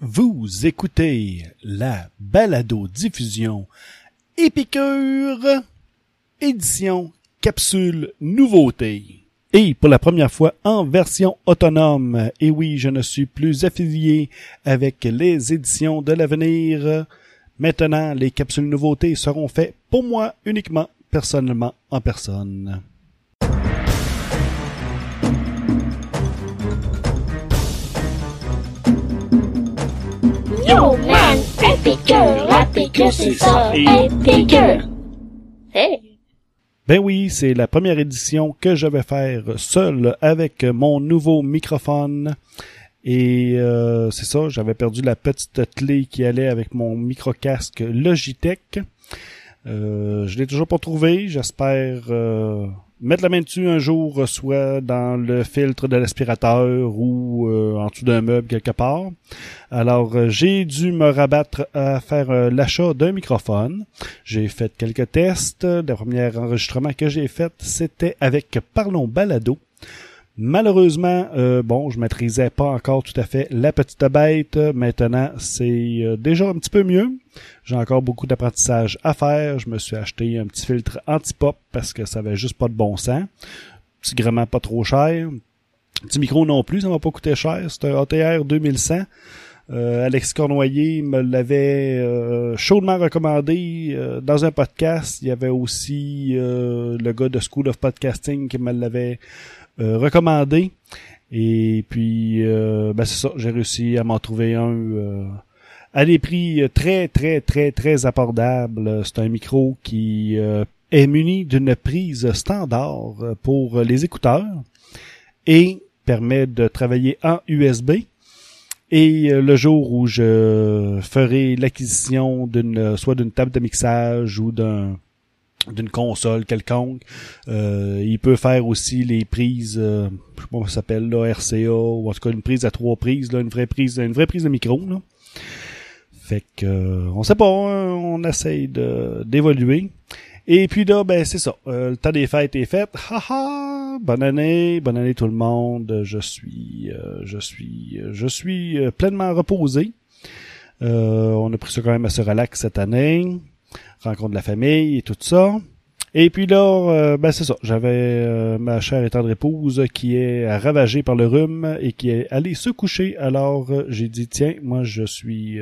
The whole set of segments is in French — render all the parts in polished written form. Vous écoutez la balado-diffusion Épicure, édition capsule nouveauté. Et pour la première fois en version autonome, et oui, je ne suis plus affilié avec les éditions de l'avenir. Maintenant, les capsules nouveautés seront faites pour moi uniquement, personnellement, en personne. Yo man, Épicure, c'est ça, Épicure! Hey! Ben oui, c'est la première édition que je vais faire seul avec mon nouveau microphone. Et c'est ça, j'avais perdu la petite clé qui allait avec mon micro-casque Logitech. Je l'ai toujours pas trouvé, j'espère mettre la main dessus un jour, soit dans le filtre de l'aspirateur ou en dessous d'un meuble quelque part. Alors, j'ai dû me rabattre à faire l'achat d'un microphone. J'ai fait quelques tests. Le premier enregistrement que j'ai fait, c'était avec Parlons Balado. Malheureusement, je maîtrisais pas encore tout à fait la petite bête. Maintenant, c'est déjà un petit peu mieux. J'ai encore beaucoup d'apprentissage à faire. Je me suis acheté un petit filtre anti-pop parce que ça avait juste pas de bon sens. Petit gréement pas trop cher. Petit micro non plus, ça m'a pas coûté cher. C'est un ATR 2100. Alex Cornoyer me l'avait chaudement recommandé dans un podcast. Il y avait aussi le gars de School of Podcasting qui me l'avait recommandé. Et puis c'est ça, j'ai réussi à m'en trouver un à des prix très très très très abordables. C'est un micro qui est muni d'une prise standard pour les écouteurs et permet de travailler en USB. Et le jour où je ferai l'acquisition soit d'une table de mixage ou d'une console quelconque, il peut faire aussi les prises, je sais pas comment ça s'appelle là, RCA, ou en tout cas une prise à 3 prises, là, une vraie prise de micro là. Fait que on sait pas, on essaye d'évoluer. Et puis là, c'est ça. Le temps des fêtes est fait. Haha! Bonne année tout le monde. Je suis pleinement reposé. On a pris ça quand même assez relax cette année. Rencontre de la famille et tout ça. Et puis là, c'est ça. J'avais ma chère et tendre épouse qui est ravagée par le rhume et qui est allée se coucher. Alors, j'ai dit, tiens, moi je suis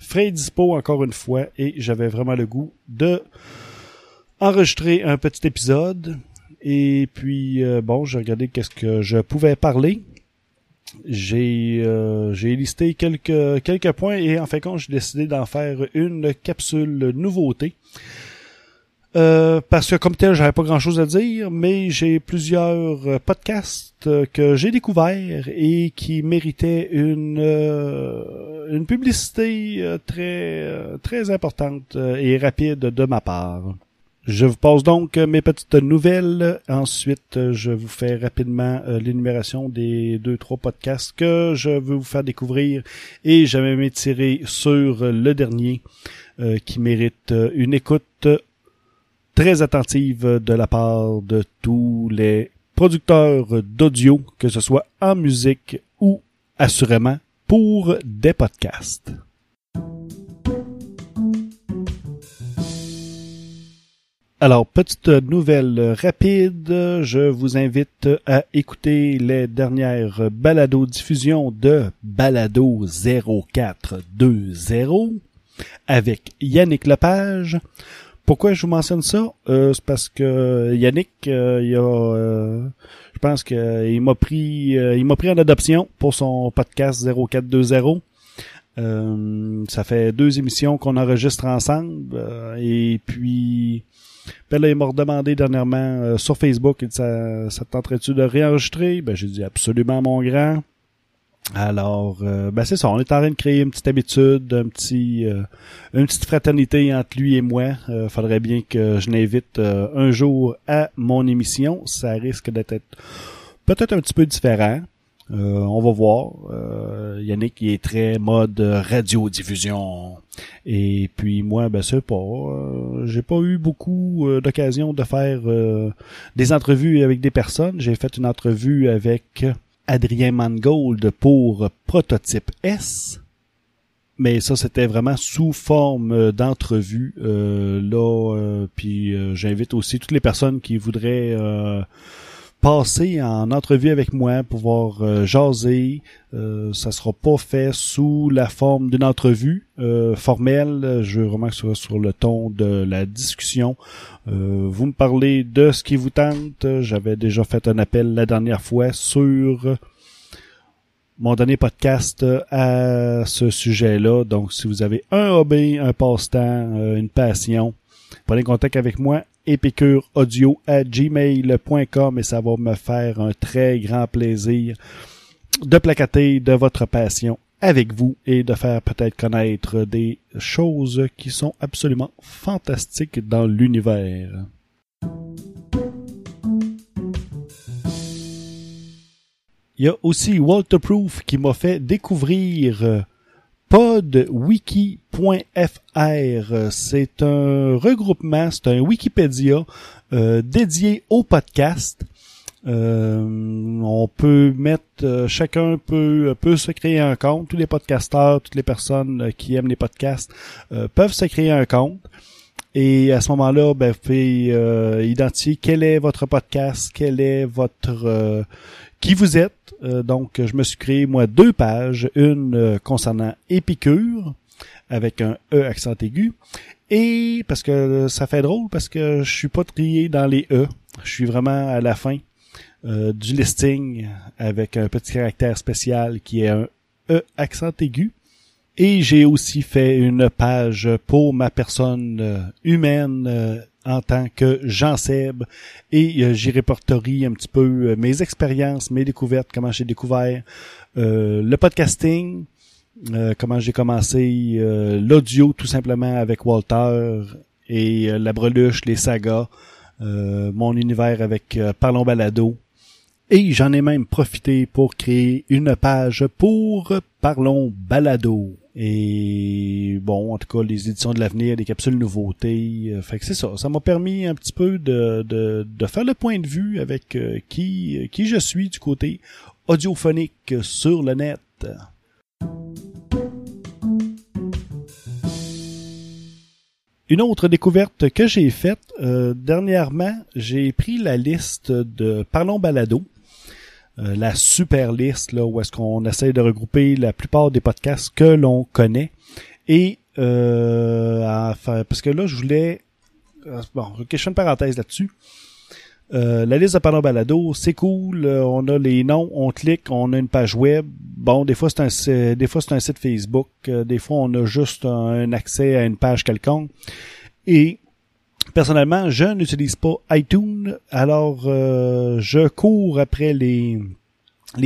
frais et dispo encore une fois. Et j'avais vraiment le goût de enregistrer un petit épisode. Et puis j'ai regardé qu'est-ce que je pouvais parler. J'ai listé quelques points et en fin de compte, j'ai décidé d'en faire une capsule nouveauté. Parce que comme tel, j'avais pas grand-chose à dire, mais j'ai plusieurs podcasts que j'ai découverts et qui méritaient une publicité très très importante et rapide de ma part. Je vous passe donc mes petites nouvelles. Ensuite, je vous fais rapidement l'énumération des 2-3 podcasts que je veux vous faire découvrir et je vais m'étirer sur le dernier qui mérite une écoute très attentive de la part de tous les producteurs d'audio, que ce soit en musique ou assurément pour des podcasts. Alors, petite nouvelle rapide, je vous invite à écouter les dernières balado-diffusions de Balado 0420 avec Yannick Lepage. Pourquoi je vous mentionne ça? C'est parce que Yannick, je pense qu'il m'a pris en adoption pour son podcast 0420. Ça fait 2 émissions qu'on enregistre ensemble et puis là, il m'a redemandé dernièrement sur Facebook, il dit, ça te tenterait-tu de réenregistrer? J'ai dit absolument mon grand. Alors c'est ça, on est en train de créer une petite habitude, une petite fraternité entre lui et moi. Faudrait bien que je l'invite un jour à mon émission. Ça risque d'être peut-être un petit peu différent. On va voir. Yannick il est très mode radiodiffusion. Et puis moi, c'est pas. J'ai pas eu beaucoup d'occasion de faire des entrevues avec des personnes. J'ai fait une entrevue avec Adrien Mangold pour Prototype S. Mais ça, c'était vraiment sous forme d'entrevue. Puis j'invite aussi toutes les personnes qui voudraient passer en entrevue avec moi, pouvoir jaser. Ça sera pas fait sous la forme d'une entrevue formelle. Je veux vraiment que ce soit sur le ton de la discussion. Vous me parlez de ce qui vous tente. J'avais déjà fait un appel la dernière fois sur... mon dernier podcast à ce sujet-là. Donc, si vous avez un hobby, un passe-temps, une passion, prenez contact avec moi, épicureaudio@gmail.com, et ça va me faire un très grand plaisir de placater de votre passion avec vous et de faire peut-être connaître des choses qui sont absolument fantastiques dans l'univers. Il y a aussi Waterproof qui m'a fait découvrir podwiki.fr. C'est un regroupement, c'est un Wikipédia dédié au podcast. On peut mettre, chacun peut se créer un compte. Tous les podcasteurs, toutes les personnes qui aiment les podcasts peuvent se créer un compte. Et à ce moment-là, ben, vous pouvez identifier quel est votre podcast, quel est votre qui vous êtes. Donc, je me suis créé, moi, 2 pages. Une concernant Épicure, avec un E accent aigu. Et, parce que ça fait drôle, parce que je suis pas trié dans les E. Je suis vraiment à la fin du listing, avec un petit caractère spécial qui est un E accent aigu. Et j'ai aussi fait une page pour ma personne humaine en tant que Jean-Seb, et j'y répertorie un petit peu mes expériences, mes découvertes, comment j'ai découvert le podcasting, comment j'ai commencé l'audio tout simplement avec Walter, et la breluche, les sagas, mon univers avec Parlons Balado. Et j'en ai même profité pour créer une page pour Parlons Balado. Et bon, en tout cas, les éditions de l'avenir, les capsules nouveautés. Fait que c'est ça. Ça m'a permis un petit peu de faire le point de vue avec qui je suis du côté audiophonique sur le net. Une autre découverte que j'ai faite dernièrement, j'ai pris la liste de Parlons Balado. La super liste là où est-ce qu'on essaie de regrouper la plupart des podcasts que l'on connaît, et parce que là je voulais je fais une parenthèse là-dessus. La liste de Parlons Balado, c'est cool, on a les noms, on clique, on a une page web. Bon, des fois c'est un site Facebook, des fois on a juste un accès à une page quelconque. Et personnellement, je n'utilise pas iTunes, alors je cours après les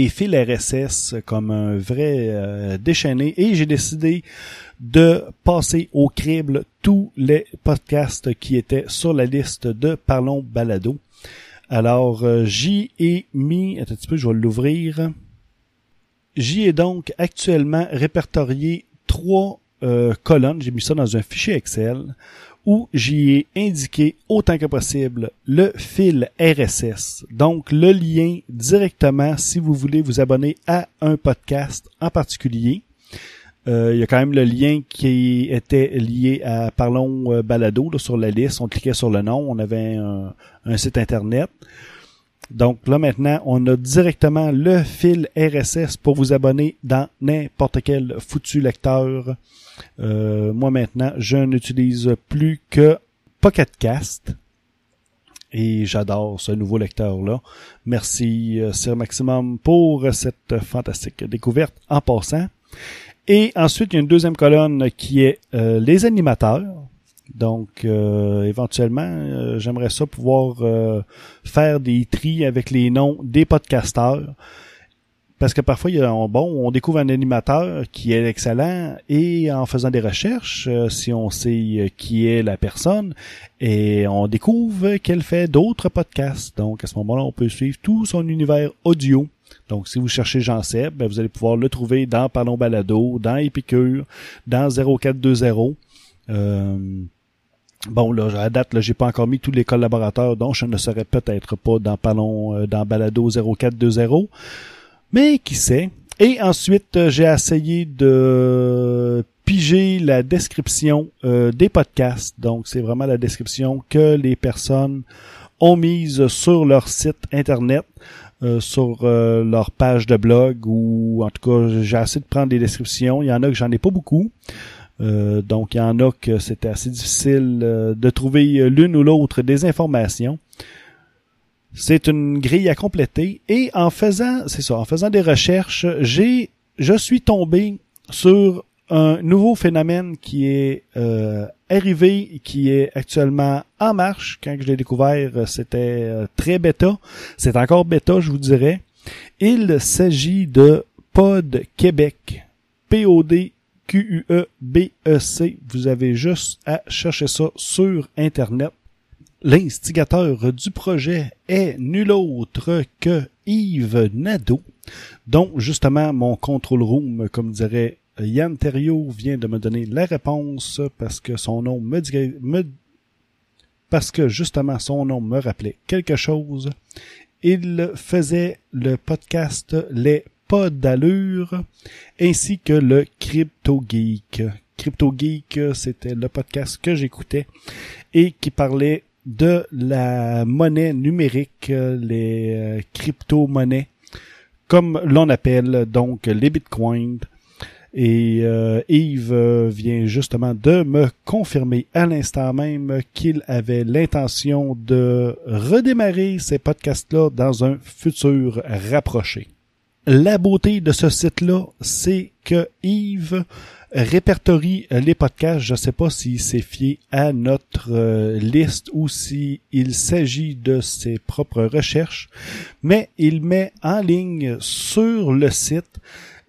fils RSS comme un vrai déchaîné, et j'ai décidé de passer au crible tous les podcasts qui étaient sur la liste de Parlons Balado. Alors, j'y ai mis... Attends un petit peu, je vais l'ouvrir. J'y ai donc actuellement répertorié 3 colonnes. J'ai mis ça dans un fichier Excel, où j'y ai indiqué autant que possible le fil RSS. Donc, le lien directement si vous voulez vous abonner à un podcast en particulier. Il y a quand même le lien qui était lié à Parlons Balado là, sur la liste. On cliquait sur le nom, on avait un site internet. Donc là maintenant, on a directement le fil RSS pour vous abonner dans n'importe quel foutu lecteur. Moi maintenant, je n'utilise plus que Pocket Cast, et j'adore ce nouveau lecteur-là. Merci Sir Maximum pour cette fantastique découverte en passant. Et ensuite, il y a une deuxième colonne qui est les animateurs. Donc, éventuellement, j'aimerais ça pouvoir faire des tris avec les noms des podcasteurs. Parce que parfois, on découvre un animateur qui est excellent, et en faisant des recherches, si on sait qui est la personne, et on découvre qu'elle fait d'autres podcasts. Donc, à ce moment-là, on peut suivre tout son univers audio. Donc, si vous cherchez Jean-Seb, ben, vous allez pouvoir le trouver dans Parlons Balado, dans Épicure, dans 0420. Bon, là, à date, là, j'ai pas encore mis tous les collaborateurs, donc je ne serai peut-être pas dans Balado 0420. Mais qui sait, Et ensuite, j'ai essayé de piger la description des podcasts. Donc, c'est vraiment la description que les personnes ont mise sur leur site Internet, sur leur page de blog, ou en tout cas, j'ai essayé de prendre des descriptions. Il y en a que j'en ai pas beaucoup. Donc, il y en a que c'était assez difficile de trouver l'une ou l'autre des informations. C'est une grille à compléter. Et en faisant des recherches, je suis tombé sur un nouveau phénomène qui est arrivé, qui est actuellement en marche. Quand je l'ai découvert, c'était très bêta. C'est encore bêta, je vous dirais. Il s'agit de Pod Québec. PODQUEBEC. Vous avez juste à chercher ça sur Internet. L'instigateur du projet est nul autre que Yves Nadeau, dont justement mon control room, comme dirait Yann Thériault, vient de me donner la réponse parce que son nom me rappelait quelque chose. Il faisait le podcast Les Pas d'Allure ainsi que le Crypto Geek. Crypto Geek, c'était le podcast que j'écoutais et qui parlait de la monnaie numérique, les crypto-monnaies, comme l'on appelle, donc les bitcoins. Et Yves vient justement de me confirmer à l'instant même qu'il avait l'intention de redémarrer ces podcasts-là dans un futur rapproché. La beauté de ce site-là, c'est que Yves répertorie les podcasts. Je ne sais pas s'il s'est fié à notre liste ou s'il s'agit de ses propres recherches, mais il met en ligne sur le site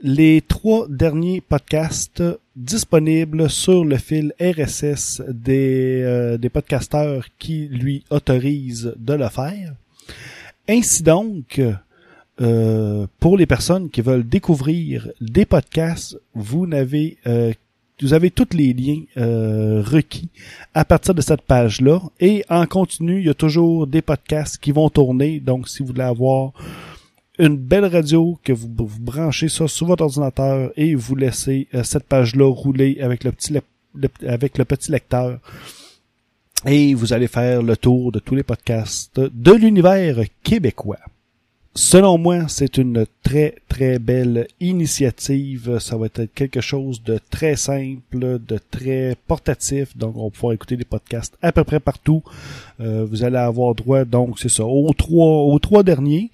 les 3 derniers podcasts disponibles sur le fil RSS des podcasteurs qui lui autorisent de le faire. Ainsi donc, pour les personnes qui veulent découvrir des podcasts, vous avez tous les liens requis à partir de cette page-là. Et en continu, il y a toujours des podcasts qui vont tourner. Donc, si vous voulez avoir une belle radio, que vous branchez ça sur votre ordinateur et vous laissez cette page-là rouler avec le petit lecteur. Et vous allez faire le tour de tous les podcasts de l'univers québécois. Selon moi, c'est une très, très belle initiative. Ça va être quelque chose de très simple, de très portatif. Donc, on va pouvoir écouter des podcasts à peu près partout. Vous allez avoir droit, donc, c'est ça, aux trois derniers.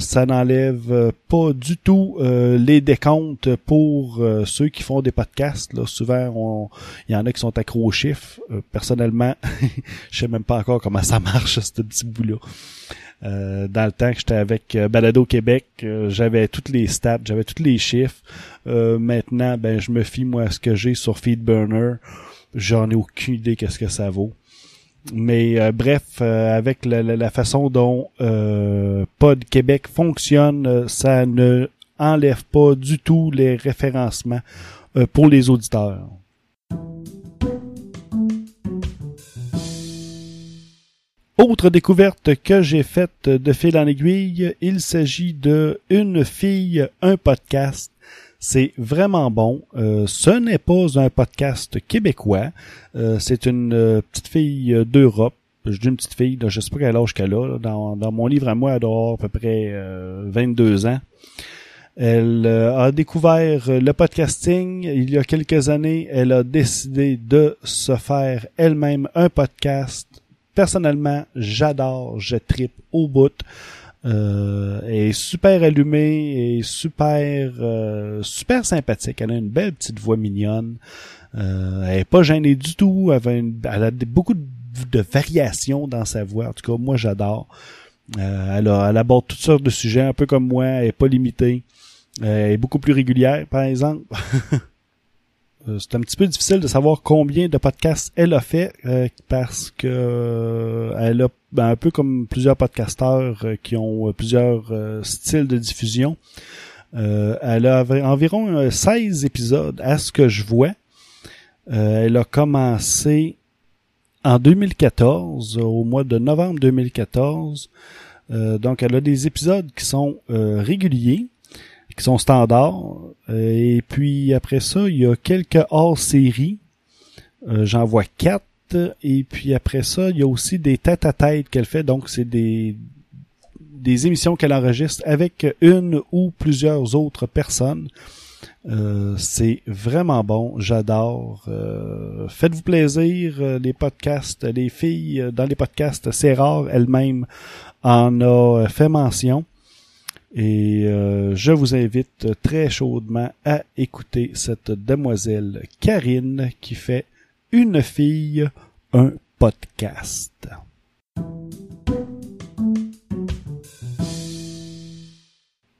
Ça n'enlève pas du tout les décomptes pour ceux qui font des podcasts. Là, souvent, il y en a qui sont accros aux chiffres. Personnellement, je sais même pas encore comment ça marche, ce petit bout-là. Dans le temps que j'étais avec Balado Québec, j'avais toutes les stats, j'avais tous les chiffres. Maintenant, ben je me fie moi à ce que j'ai sur Feedburner. J'en ai aucune idée qu'est-ce que ça vaut. Mais bref, avec la façon dont Pod Québec fonctionne, ça ne enlève pas du tout les référencements pour les auditeurs. Autre découverte que j'ai faite de fil en aiguille, il s'agit de Une fille, un podcast. C'est vraiment bon. Ce n'est pas un podcast québécois. C'est une petite fille d'Europe. Je dis une petite fille, là, je sais pas quel âge qu'elle a. Là. Dans mon livre à moi, elle doit avoir à peu près 22 ans. Elle a découvert le podcasting il y a quelques années. Elle a décidé de se faire elle-même un podcast. Personnellement, j'adore, je trippe au bout. Elle est super allumée et super sympathique. Elle a une belle petite voix mignonne. Elle est pas gênée du tout. Elle a beaucoup de variations dans sa voix. En tout cas, moi, j'adore. Elle aborde toutes sortes de sujets, un peu comme moi. Elle est pas limitée. Elle est beaucoup plus régulière, par exemple. C'est un petit peu difficile de savoir combien de podcasts elle a fait parce que elle a un peu comme plusieurs podcasteurs qui ont plusieurs styles de diffusion. Elle a environ 16 épisodes à ce que je vois. Elle a commencé en 2014, au mois de novembre 2014. Donc elle a des épisodes qui sont réguliers, qui sont standards. Et puis après ça, il y a quelques hors-séries. J'en vois 4. Et puis après ça, il y a aussi des tête-à-tête qu'elle fait. Donc, c'est des émissions qu'elle enregistre avec une ou plusieurs autres personnes. C'est vraiment bon. J'adore. Faites-vous plaisir. Les podcasts, les filles dans les podcasts, c'est rare. Elles-mêmes en a fait mention. Et je vous invite très chaudement à écouter cette demoiselle Karine qui fait Une fille, un podcast.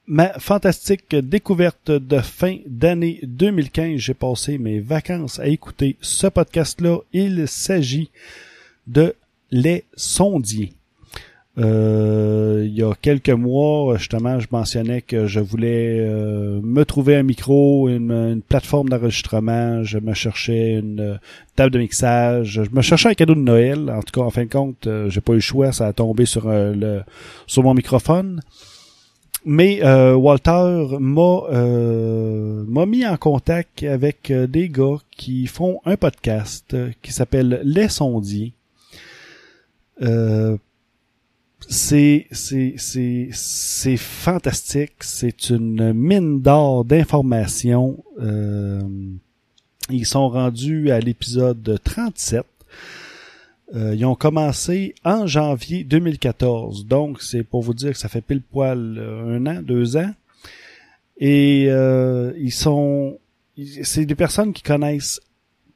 Ma fantastique découverte de fin d'année 2015. J'ai passé mes vacances à écouter ce podcast-là. Il s'agit de Les Sondiers. Il y a quelques mois, justement, je mentionnais que je voulais me trouver un micro, une plateforme d'enregistrement, je me cherchais une table de mixage, je me cherchais un cadeau de Noël. En tout cas, en fin de compte, j'ai pas eu le choix, ça a tombé sur mon microphone. Mais Walter m'a mis en contact avec des gars qui font un podcast qui s'appelle Les Sondiers. C'est fantastique. C'est une mine d'or d'informations. Ils sont rendus à l'épisode 37. Ils ont commencé en janvier 2014. Donc, c'est pour vous dire que ça fait pile poil 1 an, 2 ans. Et c'est des personnes qui connaissent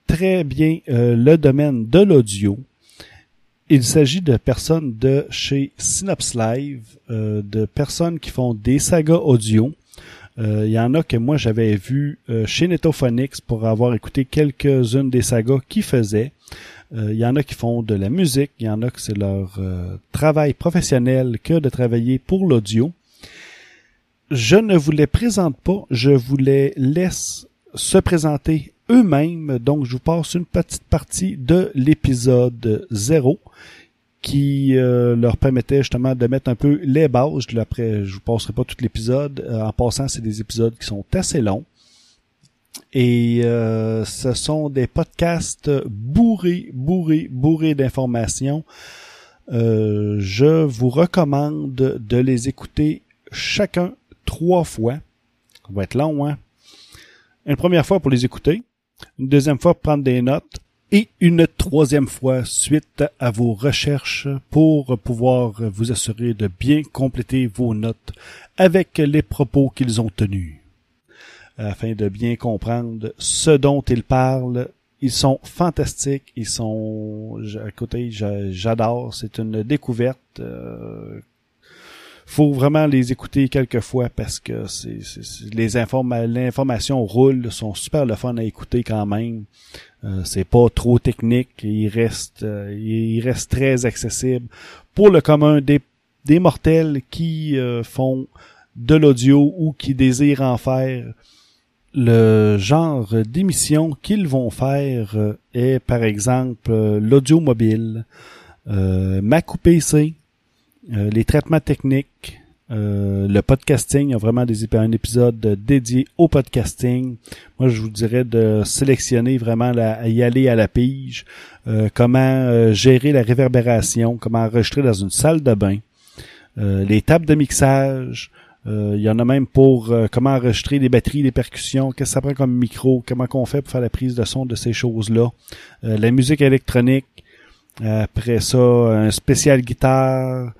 très bien le domaine de l'audio. Il s'agit de personnes de chez Synopse Live, de personnes qui font des sagas audio. Il y en a que moi j'avais vu chez Netophonix pour avoir écouté quelques-unes des sagas qu'ils faisaient. Il y en a qui font de la musique, il y en a que c'est leur travail professionnel que de travailler pour l'audio. Je ne vous les présente pas, je vous les laisse se présenter eux-mêmes. Donc, je vous passe une petite partie de l'épisode 0 qui leur permettait justement de mettre un peu les bases. Après, je vous passerai pas tout l'épisode. En passant, c'est des épisodes qui sont assez longs. Et ce sont des podcasts bourrés d'informations. Je vous recommande de les écouter chacun 3 fois. Ça va être long, hein? Une première fois pour les écouter, une deuxième fois pour prendre des notes et une troisième fois suite à vos recherches pour pouvoir vous assurer de bien compléter vos notes avec les propos qu'ils ont tenus. Afin de bien comprendre ce dont ils parlent, ils sont fantastiques, ils sont... Écoutez, j'adore, c'est une découverte. Faut vraiment les écouter quelques fois parce que l'information roule, sont super le fun à écouter quand même. C'est pas trop technique, il reste très accessible pour le commun des mortels qui font de l'audio ou qui désirent en faire. Le genre d'émission qu'ils vont faire est par exemple l'audio mobile, ma coupe PC. Les traitements techniques, le podcasting, il y a vraiment un épisode dédié au podcasting. Moi, je vous dirais de sélectionner vraiment, y aller à la pige, comment gérer la réverbération, comment enregistrer dans une salle de bain, les tables de mixage, il y en a même pour comment enregistrer les batteries, les percussions, qu'est-ce que ça prend comme micro, comment qu'on fait pour faire la prise de son de ces choses-là, la musique électronique. Après ça, un spécial guitare,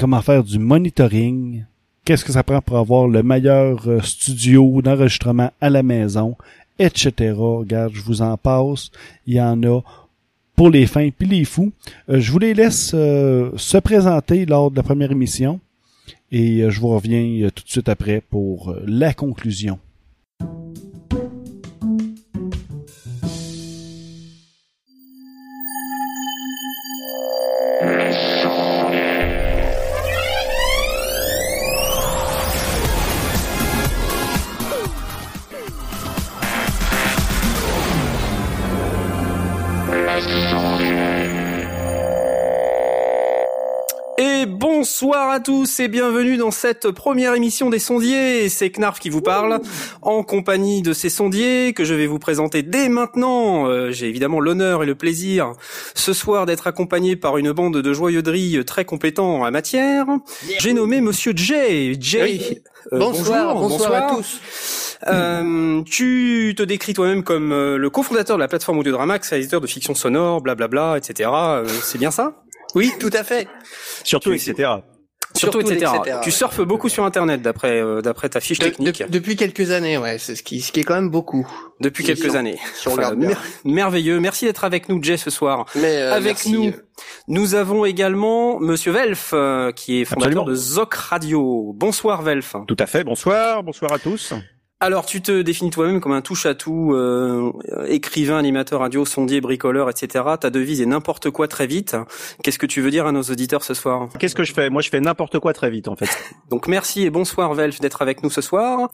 comment faire du monitoring, qu'est-ce que ça prend pour avoir le meilleur studio d'enregistrement à la maison, etc. Regarde, je vous en passe, il y en a pour les fins puis les fous. Je vous les laisse se présenter lors de la première émission et je vous reviens tout de suite après pour la conclusion. Et bon Bonsoir à tous et bienvenue dans cette première émission des Sondiers. C'est Knarf qui vous parle, en compagnie de ces Sondiers que je vais vous présenter dès maintenant. J'ai évidemment l'honneur et le plaisir ce soir d'être accompagné par une bande de joyeux drilles très compétents en la matière. J'ai nommé Monsieur Jay. Jay, bonsoir à tous. Tu te décris toi-même comme le cofondateur de la plateforme Audiodramax, réalisateur de fiction sonore, blablabla, etc. C'est bien ça ? Oui, tout à fait. Surtout, etc. Surtout, etc. Tu surfes beaucoup sur Internet, d'après ta fiche technique. Depuis quelques années, ouais. C'est ce qui est quand même beaucoup. Depuis quelques années. Si on regarde bien. Merveilleux. Merci d'être avec nous, Jay, ce soir. Nous avons également Monsieur Velf, qui est fondateur de Zoc Radio. Bonsoir, Velf. Tout à fait. Bonsoir à tous. Alors, tu te définis toi-même comme un touche-à-tout, écrivain, animateur radio, sondier, bricoleur, etc. Ta devise est n'importe quoi très vite. Qu'est-ce que tu veux dire à nos auditeurs ce soir ? Qu'est-ce que je fais ? Moi, je fais n'importe quoi très vite, en fait. Donc, merci et bonsoir, Velf, d'être avec nous ce soir.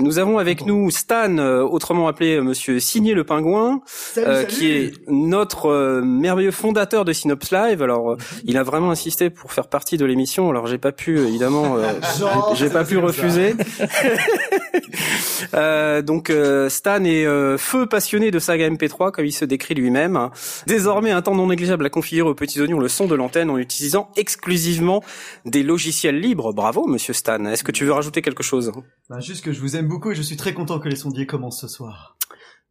Nous avons avec nous Stan, autrement appelé Monsieur Signé le Pingouin, qui est notre merveilleux fondateur de Synopse Live. Alors, il a vraiment insisté pour faire partie de l'émission. Alors, j'ai pas pu, évidemment, j'ai pas pu refuser. Donc Stan est feu passionné de saga MP3 comme il se décrit lui-même. Désormais un temps non négligeable à configurer aux petits oignons le son de l'antenne en utilisant exclusivement des logiciels libres. Bravo Monsieur Stan, est-ce que tu veux rajouter quelque chose ? Bah, juste que je vous aime beaucoup et je suis très content que les sondiers commencent ce soir.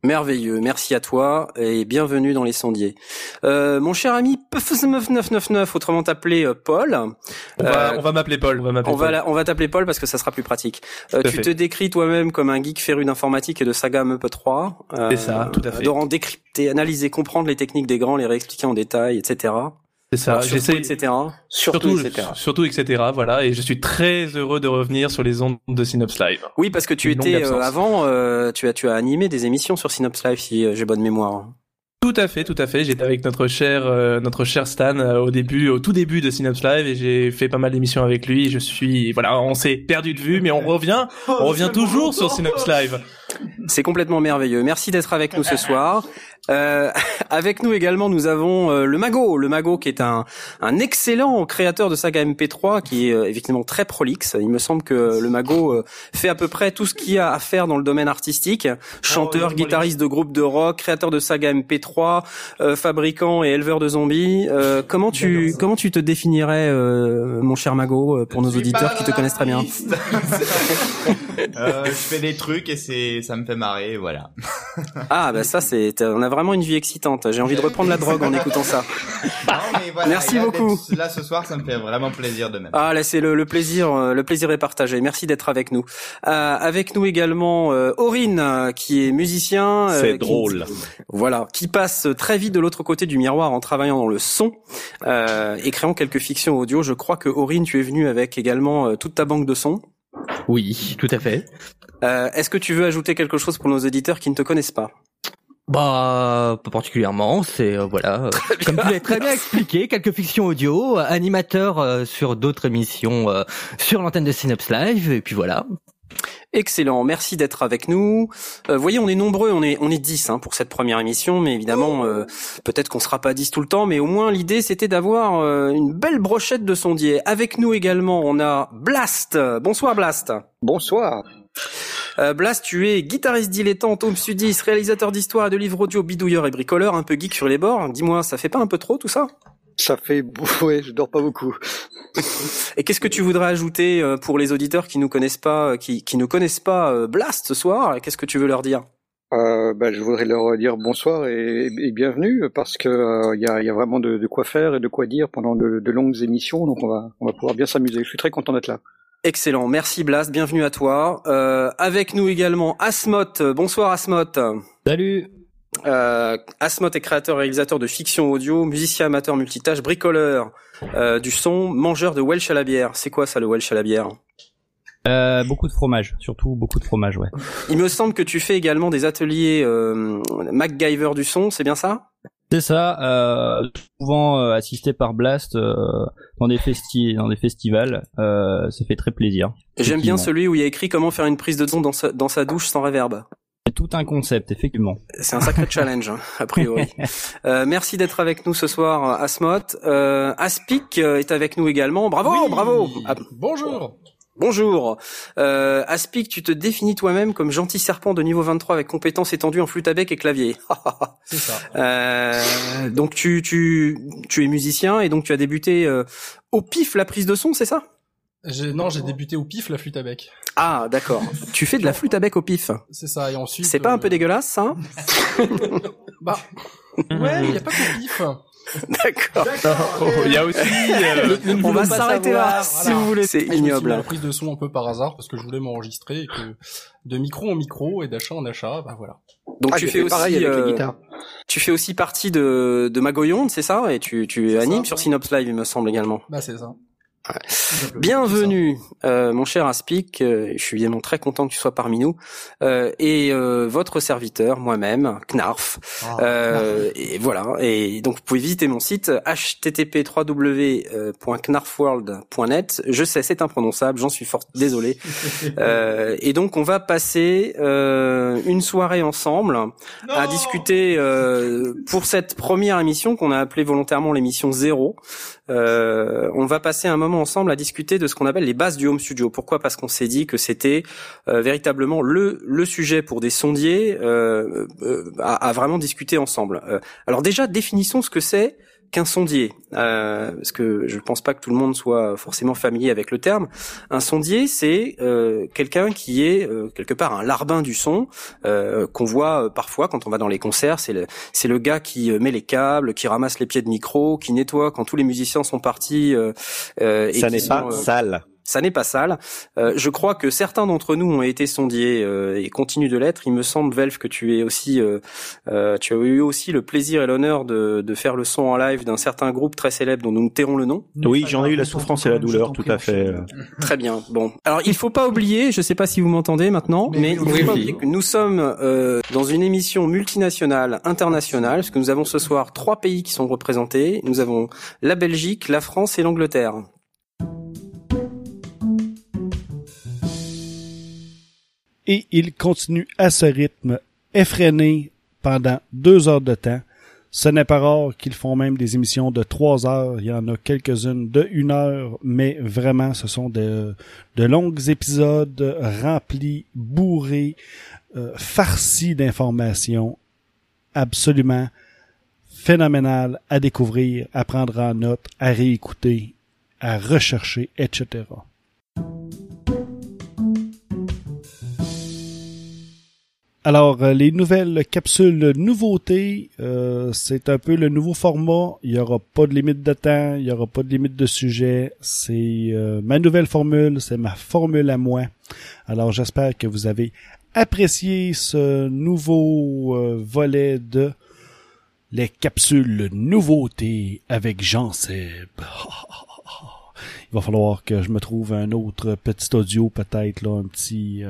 Merveilleux, merci à toi et bienvenue dans les sondiers. Mon cher ami Puff999, autrement appelé Paul. On va m'appeler Paul. On va t'appeler Paul parce que ça sera plus pratique. Tu te décris toi-même comme un geek féru d'informatique et de saga MP3. C'est ça, tout à fait. Adorant décrypter, analyser, comprendre les techniques des grands, les réexpliquer en détail, etc. C'est ça, j'essaie, etc. Surtout, etc. Voilà, et je suis très heureux de revenir sur les ondes de Synopse Live. Oui, parce que tu étais avant, tu as animé des émissions sur Synopse Live, si j'ai bonne mémoire. Tout à fait. J'étais avec notre cher Stan au tout début de Synopse Live et j'ai fait pas mal d'émissions avec lui. On s'est perdu de vue, mais on revient toujours sur Synopse Live. C'est complètement merveilleux. Merci d'être avec nous ce soir. Avec nous également, nous avons le Mago qui est un excellent créateur de saga MP3 qui est effectivement très prolixe. Il me semble que le Mago fait à peu près tout ce qu'il y a à faire dans le domaine artistique. Chanteur, guitariste de groupe de rock, créateur de saga MP3, fabricant et éleveur de zombies. Comment tu te définirais, mon cher Mago, pour nos auditeurs qui te connaissent très bien? Je fais des trucs et ça me fait marrer, voilà. Ah bah ça on a vraiment une vie excitante. J'ai envie de reprendre la drogue en écoutant ça. Non, mais voilà, merci beaucoup. Là ce soir, ça me fait vraiment plaisir de même. Ah là, c'est le plaisir est partagé. Merci d'être avec nous. Avec nous également Aurine, qui est musicien. C'est drôle. Voilà, qui passe très vite de l'autre côté du miroir en travaillant dans le son et créant quelques fictions audio. Je crois que Aurine, tu es venue avec également toute ta banque de sons. Oui, tout à fait. Est-ce que tu veux ajouter quelque chose pour nos auditeurs qui ne te connaissent pas ? Bah, pas particulièrement, c'est voilà. Comme tu l'as très bien expliqué, quelques fictions audio, animateur sur d'autres émissions sur l'antenne de Synopse Live, et puis voilà. Excellent, merci d'être avec nous. Voyez, on est nombreux, on est 10 pour cette première émission, mais évidemment, peut-être qu'on sera pas 10 tout le temps, mais au moins l'idée c'était d'avoir une belle brochette de sondiers. Avec nous également, on a Blast. Bonsoir Blast. Bonsoir. Blast, tu es guitariste dilettante, homme sudiste, réalisateur d'histoires et de livres audio, bidouilleur et bricoleur, un peu geek sur les bords. Dis-moi, ça fait pas un peu trop tout ça ? Ça fait... Ouais, je dors pas beaucoup. Et qu'est-ce que tu voudrais ajouter pour les auditeurs qui ne connaissent pas Blast ce soir ? Qu'est-ce que tu veux leur dire ? Je voudrais leur dire bonsoir et bienvenue parce que y a vraiment de quoi faire et de quoi dire pendant de longues émissions, donc on va pouvoir bien s'amuser. Je suis très content d'être là. Excellent, merci Blast, bienvenue à toi. Avec nous également Asmoth. Bonsoir Asmoth. Salut. Asmoth est créateur et réalisateur de fiction audio, musicien amateur multitâche, bricoleur du son, mangeur de Welsh à la bière. C'est quoi ça, le Welsh à la bière ? Beaucoup de fromage, surtout beaucoup de fromage, ouais. Il me semble que tu fais également des ateliers MacGyver du son, c'est bien ça ? C'est ça, souvent assisté par Blast dans des festivals, ça fait très plaisir. J'aime bien celui où il y a écrit comment faire une prise de son dans sa douche sans réverb. tout un concept, effectivement. C'est un sacré challenge, hein, a priori. Merci d'être avec nous ce soir, Asmoth. Aspic est avec nous également. Bravo, oui, bravo. Bonjour. Bonjour. Aspic, tu te définis toi-même comme gentil serpent de niveau 23 avec compétences étendues en flûte à bec et clavier. C'est ça. Donc tu es musicien et donc tu as débuté au pif la prise de son, c'est ça? Non, j'ai débuté au pif la flûte à bec. Ah, d'accord. Tu fais de la flûte à bec au pif. C'est ça, et ensuite... C'est pas un peu dégueulasse, ça? Bah, ouais, y a pas qu'au pif. D'accord. Oh, il y a aussi on va s'arrêter là, voilà. Si vous voulez, c'est ignoble. J'ai prise de son un peu par hasard parce que je voulais m'enregistrer et que de micro en micro et d'achat en achat, bah voilà. Donc tu fais aussi pareil avec les guitares. Tu fais aussi partie de Magoyonde, c'est ça? Et tu animes ça, sur Synopse Live, il me semble également. Bah c'est ça. Ouais. Bienvenue, mon cher Aspic, je suis évidemment très content que tu sois parmi nous, et votre serviteur, moi-même, Knarf, et voilà, et donc vous pouvez visiter mon site http://www.knarfworld.net, je sais, c'est imprononçable, j'en suis fort désolé, et donc on va passer une soirée ensemble à discuter pour cette première émission qu'on a appelée volontairement l'émission 0, on va passer un moment ensemble à discuter de ce qu'on appelle les bases du home studio. Pourquoi? Parce qu'on s'est dit que c'était véritablement le sujet pour des sondiers à vraiment discuter ensemble. Alors déjà, définissons ce que c'est qu'un sondier, parce que je ne pense pas que tout le monde soit forcément familier avec le terme. Un sondier, c'est quelqu'un qui est quelque part un larbin du son, qu'on voit parfois quand on va dans les concerts. C'est le gars qui met les câbles, qui ramasse les pieds de micro, qui nettoie quand tous les musiciens sont partis. Ça n'est pas sale. Ça n'est pas sale. Je crois que certains d'entre nous ont été sondiers et continuent de l'être. Il me semble, Velf, que tu es aussi, tu as eu aussi le plaisir et l'honneur de faire le son en live d'un certain groupe très célèbre dont nous tairons le nom. Oui, j'en ai eu la souffrance et la douleur, tout à fait. Très bien. Bon, alors il faut pas oublier, je sais pas si vous m'entendez maintenant, mais il faut pas oublier que nous sommes dans une émission multinationale, internationale, parce que nous avons ce soir 3 pays qui sont représentés. Nous avons la Belgique, la France et l'Angleterre. Et il continue à ce rythme effréné pendant 2 heures de temps. Ce n'est pas rare qu'ils font même des émissions de 3 heures. Il y en a quelques-unes de 1 heure, mais vraiment, ce sont de longs épisodes remplis, bourrés, farcis d'informations absolument phénoménales à découvrir, à prendre en note, à réécouter, à rechercher, etc. Alors, les nouvelles capsules nouveautés, c'est un peu le nouveau format. Il n'y aura pas de limite de temps, il n'y aura pas de limite de sujet. C'est ma nouvelle formule, c'est ma formule à moi. Alors, j'espère que vous avez apprécié ce nouveau volet de les capsules nouveautés avec Jean-Seb. Il va falloir que je me trouve un autre petit audio, peut-être, là, un petit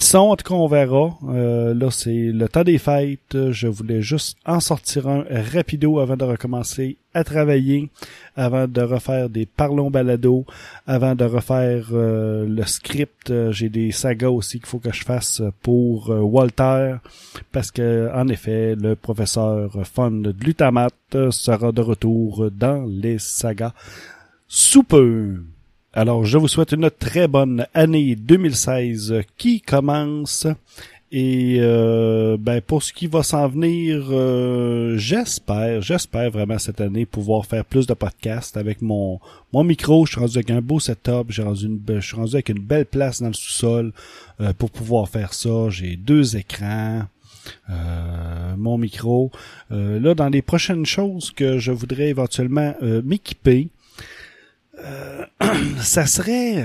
son, en tout cas, on verra. Là, c'est le temps des fêtes. Je voulais juste en sortir un rapido avant de recommencer à travailler, avant de refaire des Parlons Balado, avant de refaire le script. J'ai des sagas aussi qu'il faut que je fasse pour Walter, parce que en effet, le professeur Fun de Glutamate sera de retour dans les sagas sous peu. Alors, je vous souhaite une très bonne année 2016 qui commence. Et pour ce qui va s'en venir, j'espère vraiment cette année pouvoir faire plus de podcasts avec mon micro. Je suis rendu avec un beau setup, je suis rendu avec une belle place dans le sous-sol pour pouvoir faire ça. J'ai 2 écrans. Mon micro. Là, dans les prochaines choses que je voudrais éventuellement m'équiper, ça serait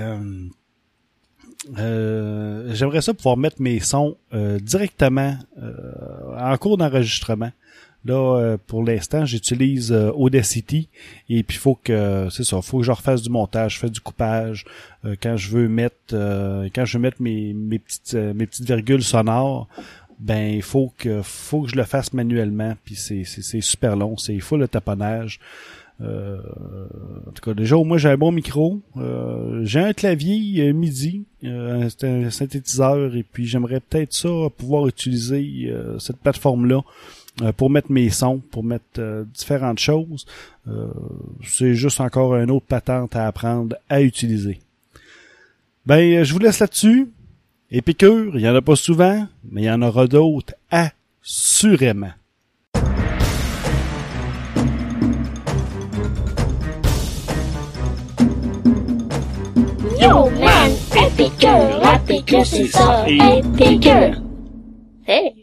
j'aimerais ça pouvoir mettre mes sons directement en cours d'enregistrement. Là, pour l'instant, j'utilise Audacity et puis faut que je refasse du montage, je fais du coupage quand je veux mettre mes petites virgules sonores. Ben, faut que je le fasse manuellement, puis c'est super long, c'est full le taponnage. En tout cas, déjà, moi, j'ai un bon micro. J'ai un clavier MIDI, un synthétiseur, et puis j'aimerais peut-être ça pouvoir utiliser cette plateforme-là pour mettre mes sons, pour mettre différentes choses. C'est juste encore une autre patente à apprendre à utiliser. Ben, je vous laisse là-dessus. Épicure, il n'y en a pas souvent, mais il y en aura d'autres assurément. Yo man, Épicure, Épicure c'est ça, Épicure. Hey.